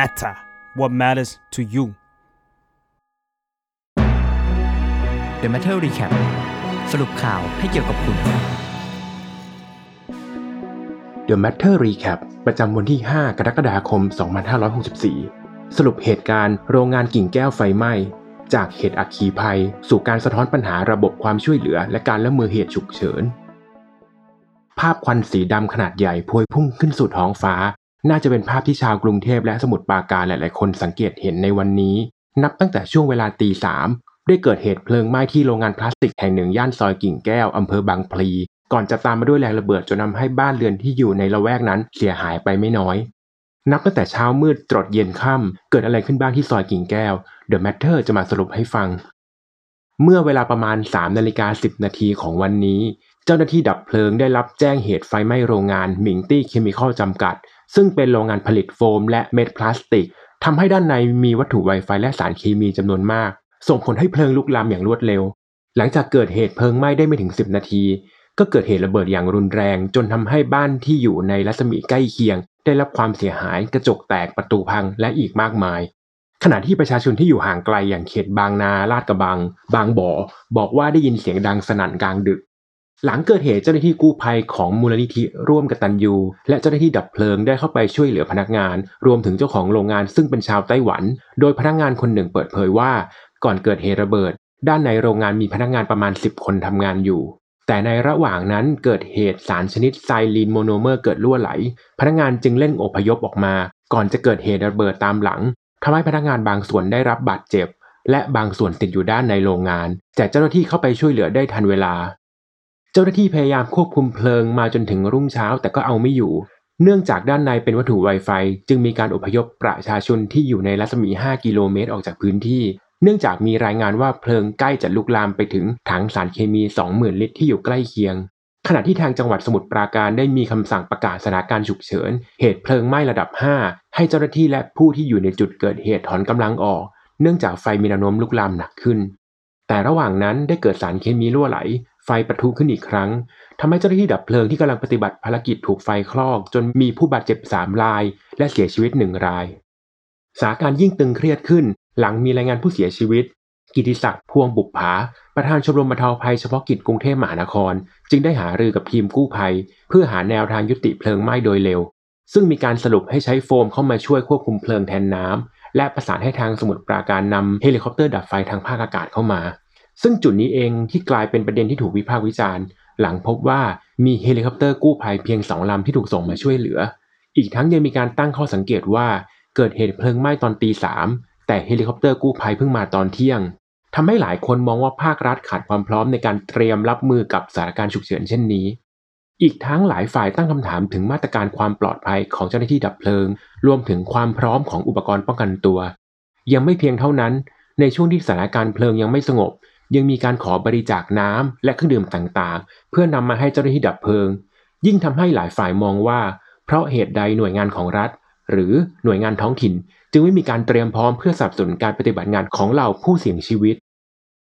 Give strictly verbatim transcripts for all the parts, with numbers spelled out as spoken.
matter what matters to you The Matter Recap สรุปข่าวให้เกี่ยวกับคุณ The Matter Recap ประจำวันที่ห้ากรกฎาคมสองพันห้าร้อยหกสิบสี่สรุปเหตุการณ์โรงงานกิ่งแก้วไฟไหม้จากเหตุอัคคีภัยสู่การสะท้อนปัญหาระบบความช่วยเหลือและการรับมือเหตุฉุกเฉินภาพควันสีดำขนาดใหญ่พวยพุ่งขึ้นสู่ท้องฟ้าน่าจะเป็นภาพที่ชาวกรุงเทพและสมุทรปราการหลายๆคนสังเกตเห็นในวันนี้นับตั้งแต่ช่วงเวลาตีสามได้เกิดเหตุเพลิงไหม้ที่โรงงานพลาสติกแห่งหนึ่งย่านซอยกิ่งแก้วอำเภอบางพลีก่อนจะตามมาด้วยแรงระเบิดจนทำให้บ้านเรือนที่อยู่ในละแวกนั้นเสียหายไปไม่น้อยนับตั้งแต่เช้ามืดตรดเย็นค่ำเกิดอะไรขึ้นบ้างที่ซอยกิ่งแก้ว The Matter จะมาสรุปให้ฟังเมื่อเวลาประมาณ สามนาฬิกาสิบนาทีของวันนี้เจ้าหน้าที่ดับเพลิงได้รับแจ้งเหตุไฟไหม้โรงงานหมิงตี้เคมีคอลจำกัดซึ่งเป็นโรงงานผลิตโฟมและเม็ดพลาสติกทำให้ด้านในมีวัตถุไวไฟและสารเคมีจำนวนมากส่งผลให้เพลิงลุกลามอย่างรวดเร็วหลังจากเกิดเหตุเพลิงไหม้ได้ไม่ถึงสิบนาทีก็เกิดเหตุระเบิดอย่างรุนแรงจนทำให้บ้านที่อยู่ในรัศมีใกล้เคียงได้รับความเสียหายกระจกแตกประตูพังและอีกมากมายขณะที่ประชาชนที่อยู่ห่างไกลอย่างเขตบางนาลาดกระบังบางบ่อบอกว่าได้ยินเสียงดังสนั่นกลางดึกหลังเกิดเหตุเจ้าหน้าที่กู้ภัยของมูลนิธิร่วมกตัญญูและเจ้าหน้าที่ดับเพลิงได้เข้าไปช่วยเหลือพนักงานรวมถึงเจ้าของโรงงานซึ่งเป็นชาวไต้หวันโดยพนักงานคนหนึ่งเปิดเผยว่าก่อนเกิดเหตุระเบิดด้านในโรงงานมีพนักงานประมาณสิบคนทำงานอยู่แต่ในระหว่างนั้นเกิดเหตุสารชนิดไซลีนโมโนเมอร์เกิดรั่วไหลพนักงานจึงเร่งอพยพออกมาก่อนจะเกิดเหตุระเบิดตามหลังทำให้พนักงานบางส่วนได้รับบาดเจ็บและบางส่วนติดอยู่ด้านในโรงงานแต่เจ้าหน้าที่เข้าไปช่วยเหลือได้ทันเวลาเจ้าหน้าที่พยายามควบคุมเพลิงมาจนถึงรุ่งเช้าแต่ก็เอาไม่อยู่เนื่องจากด้านในเป็นวัตถุไวไฟจึงมีการอพยพประชาชนที่อยู่ในรัศมีห้ากิโลเมตรออกจากพื้นที่เนื่องจากมีรายงานว่าเพลิงใกล้จะลุกลามไปถึงถังสารเคมี สองหมื่นลิตรที่อยู่ใกล้เคียงขณะที่ทางจังหวัดสมุทรปราการได้มีคำสั่งประกาศสถานการณ์ฉุกเฉินเหตุเพลิงไหม้ระดับห้าให้เจ้าหน้าที่และผู้ที่อยู่ในจุดเกิดเหตุถอนกำลังออกเนื่องจากไฟมีแนวโน้มลุกลามหนักขึ้นแต่ระหว่างนั้นได้เกิดสารเคมีรั่วไหลไฟปะทุขึ้นอีกครั้งทำให้เจ้าหน้าที่ดับเพลิงที่กำลังปฏิบัติภารกิจถูกไฟคลอกจนมีผู้บาดเจ็บสามรายและเสียชีวิตหนึ่งรายสถานการณ์ยิ่งตึงเครียดขึ้นหลังมีรายงานผู้เสียชีวิตกิติศักดิ์พวงบุปผาประธานชมรมบรรเทาภัยเฉพาะกิจกรุงเทพมหานครจึงได้หารือกับทีมกู้ภัยเพื่อหาแนวทางยุติเพลิงไหม้โดยเร็วซึ่งมีการสรุปให้ใช้โฟมเข้ามาช่วยควบคุมเพลิงแทนน้ำและประสานให้ทางสมุทรปราการนำเฮลิคอปเตอร์ดับไฟทางภาคอากาศเข้ามาซึ่งจุดนี้เองที่กลายเป็นประเด็นที่ถูกวิพากษ์วิจารณ์หลังพบว่ามีเฮลิคอปเตอร์กู้ภัยเพียงสองลำที่ถูกส่งมาช่วยเหลืออีกทั้งยังมีการตั้งข้อสังเกตว่าเกิดเหตุเพลิงไหม้ตอนตีสามแต่เฮลิคอปเตอร์กู้ภัยเพิ่งมาตอนเที่ยงทำให้หลายคนมองว่าภาครัฐขาดความพร้อมในการเตรียมรับมือกับสถานการณ์ฉุกเฉินเช่นนี้อีกทั้งหลายฝ่ายตั้งคำถามถึงมาตรการความปลอดภัยของเจ้าหน้าที่ดับเพลิงรวมถึงความพร้อมของอุปกรณ์ป้องกันตัวยังไม่เพียงเท่านั้นในช่วงที่สถานการณ์เพลิงยังไม่สงบยังมีการขอบริจาคน้ำและเครื่องดื่มต่างๆเพื่อนำมาให้เจ้าหน้าที่ดับเพลิงยิ่งทำให้หลายฝ่ายมองว่าเพราะเหตุใดหน่วยงานของรัฐหรือหน่วยงานท้องถิ่นจึงไม่มีการเตรียมพร้อมเพื่อสนับสนุนการปฏิบัติงานของเหล่าผู้เสี่ยงชีวิต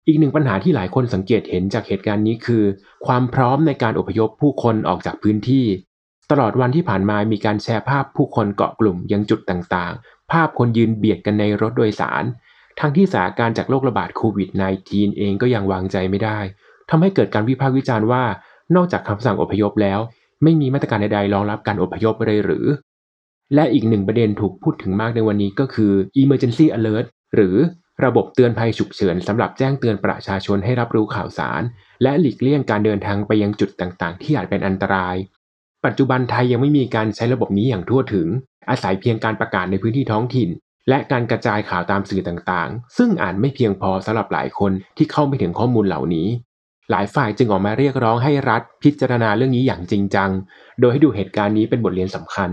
อีกหนึ่งปัญหาที่หลายคนสังเกตเห็นจากเหตุการณ์นี้คือความพร้อมในการอพยพผู้คนออกจากพื้นที่ตลอดวันที่ผ่านมามีการแชร์ภาพผู้คนเกาะกลุ่มยังจุดต่างๆภาพคนยืนเบียดกันในรถโดยสารทั้งที่สถานการณ์จากโรคระบาดโควิด สิบเก้า เองก็ยังวางใจไม่ได้ทำให้เกิดการวิพากษ์วิจารณ์ว่านอกจากคำสั่งอพยพแล้วไม่มีมาตรการใดๆรองรับการอพยพเลยหรือและอีกหนึ่งประเด็นถูกพูดถึงมากในวันนี้ก็คือ Emergency Alert หรือระบบเตือนภัยฉุกเฉินสำหรับแจ้งเตือนประชาชนให้รับรู้ข่าวสารและหลีกเลี่ยงการเดินทางไปยังจุดต่างๆที่อาจเป็นอันตรายปัจจุบันไทยยังไม่มีการใช้ระบบนี้อย่างทั่วถึงอาศัยเพียงการประกาศในพื้นที่ท้องถิ่นและการกระจายข่าวตามสื่อต่างๆซึ่งอาจไม่เพียงพอสำหรับหลายคนที่เข้าไม่ถึงข้อมูลเหล่านี้หลายฝ่ายจึงออกมาเรียกร้องให้รัฐพิจารณาเรื่องนี้อย่างจริงจังโดยให้ดูเหตุการณ์นี้เป็นบทเรียนสำคัญ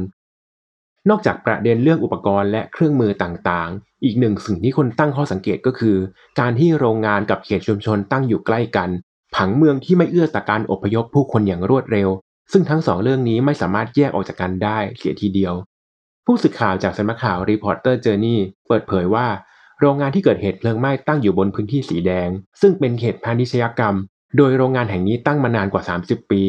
นอกจากประเด็นเรื่องอุปกรณ์และเครื่องมือต่างๆอีกหนึ่งสิ่งที่คนตั้งข้อสังเกตก็คือการที่โรงงานกับเขตชุมชนตั้งอยู่ใกล้กันผังเมืองที่ไม่เอื้อต่อการอพยพผู้คนอย่างรวดเร็วซึ่งทั้งสองเรื่องนี้ไม่สามารถแยกออกจากกันได้เสียทีเดียวผู้สื่อข่าวจากสำนักข่าว Reporter Journey เปิดเผยว่าโรงงานที่เกิดเหตุเพลิงไหม้ตั้งอยู่บนพื้นที่สีแดงซึ่งเป็นเขตพาณิชยกรรมโดยโรงงานแห่งนี้ตั้งมานานกว่าสามสิบปี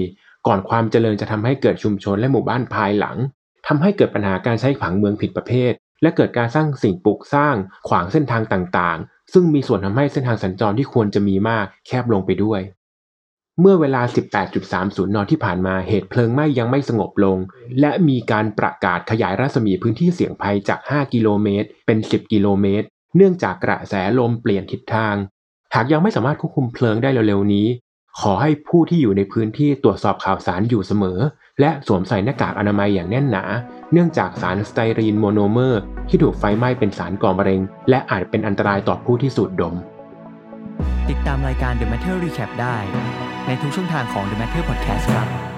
ก่อนความเจริญจะทำให้เกิดชุมชนและหมู่บ้านภายหลังทำให้เกิดปัญหาการใช้ผังเมืองผิดประเภท และเกิดการสร้างสิ่งปลูกสร้างขวางเส้นทางต่างๆซึ่งมีส่วนทำให้เส้นทางสัญจรที่ควรจะมีมากแคบลงไปด้วยเมื่อเวลา สิบแปดนาฬิกาสามสิบ นที่ผ่านมาเหตุเพลิงไหม้ยังไม่สงบลงและมีการประกาศขยายรัศมีพื้นที่เสี่ยงภัยจากห้ากิโลเมตรเป็นสิบกิโลเมตรเนื่องจากกระแสลมเปลี่ยนทิศทางหากยังไม่สามารถควบคุมเพลิงได้เร็วๆนี้ขอให้ผู้ที่อยู่ในพื้นที่ตรวจสอบข่าวสารอยู่เสมอและสวมใส่หน้ากากอนามัยอย่างแน่นหนาเนื่องจากสารสไตรีนโมโนเมอร์ที่ถูกไฟไหม้เป็นสารก่อมะเร็งและอาจเป็นอันตรายต่อผู้ที่สูดดมติดตามรายการ The Matter Recap ได้ในทุกช่องทางของ The Matter Podcast ครับ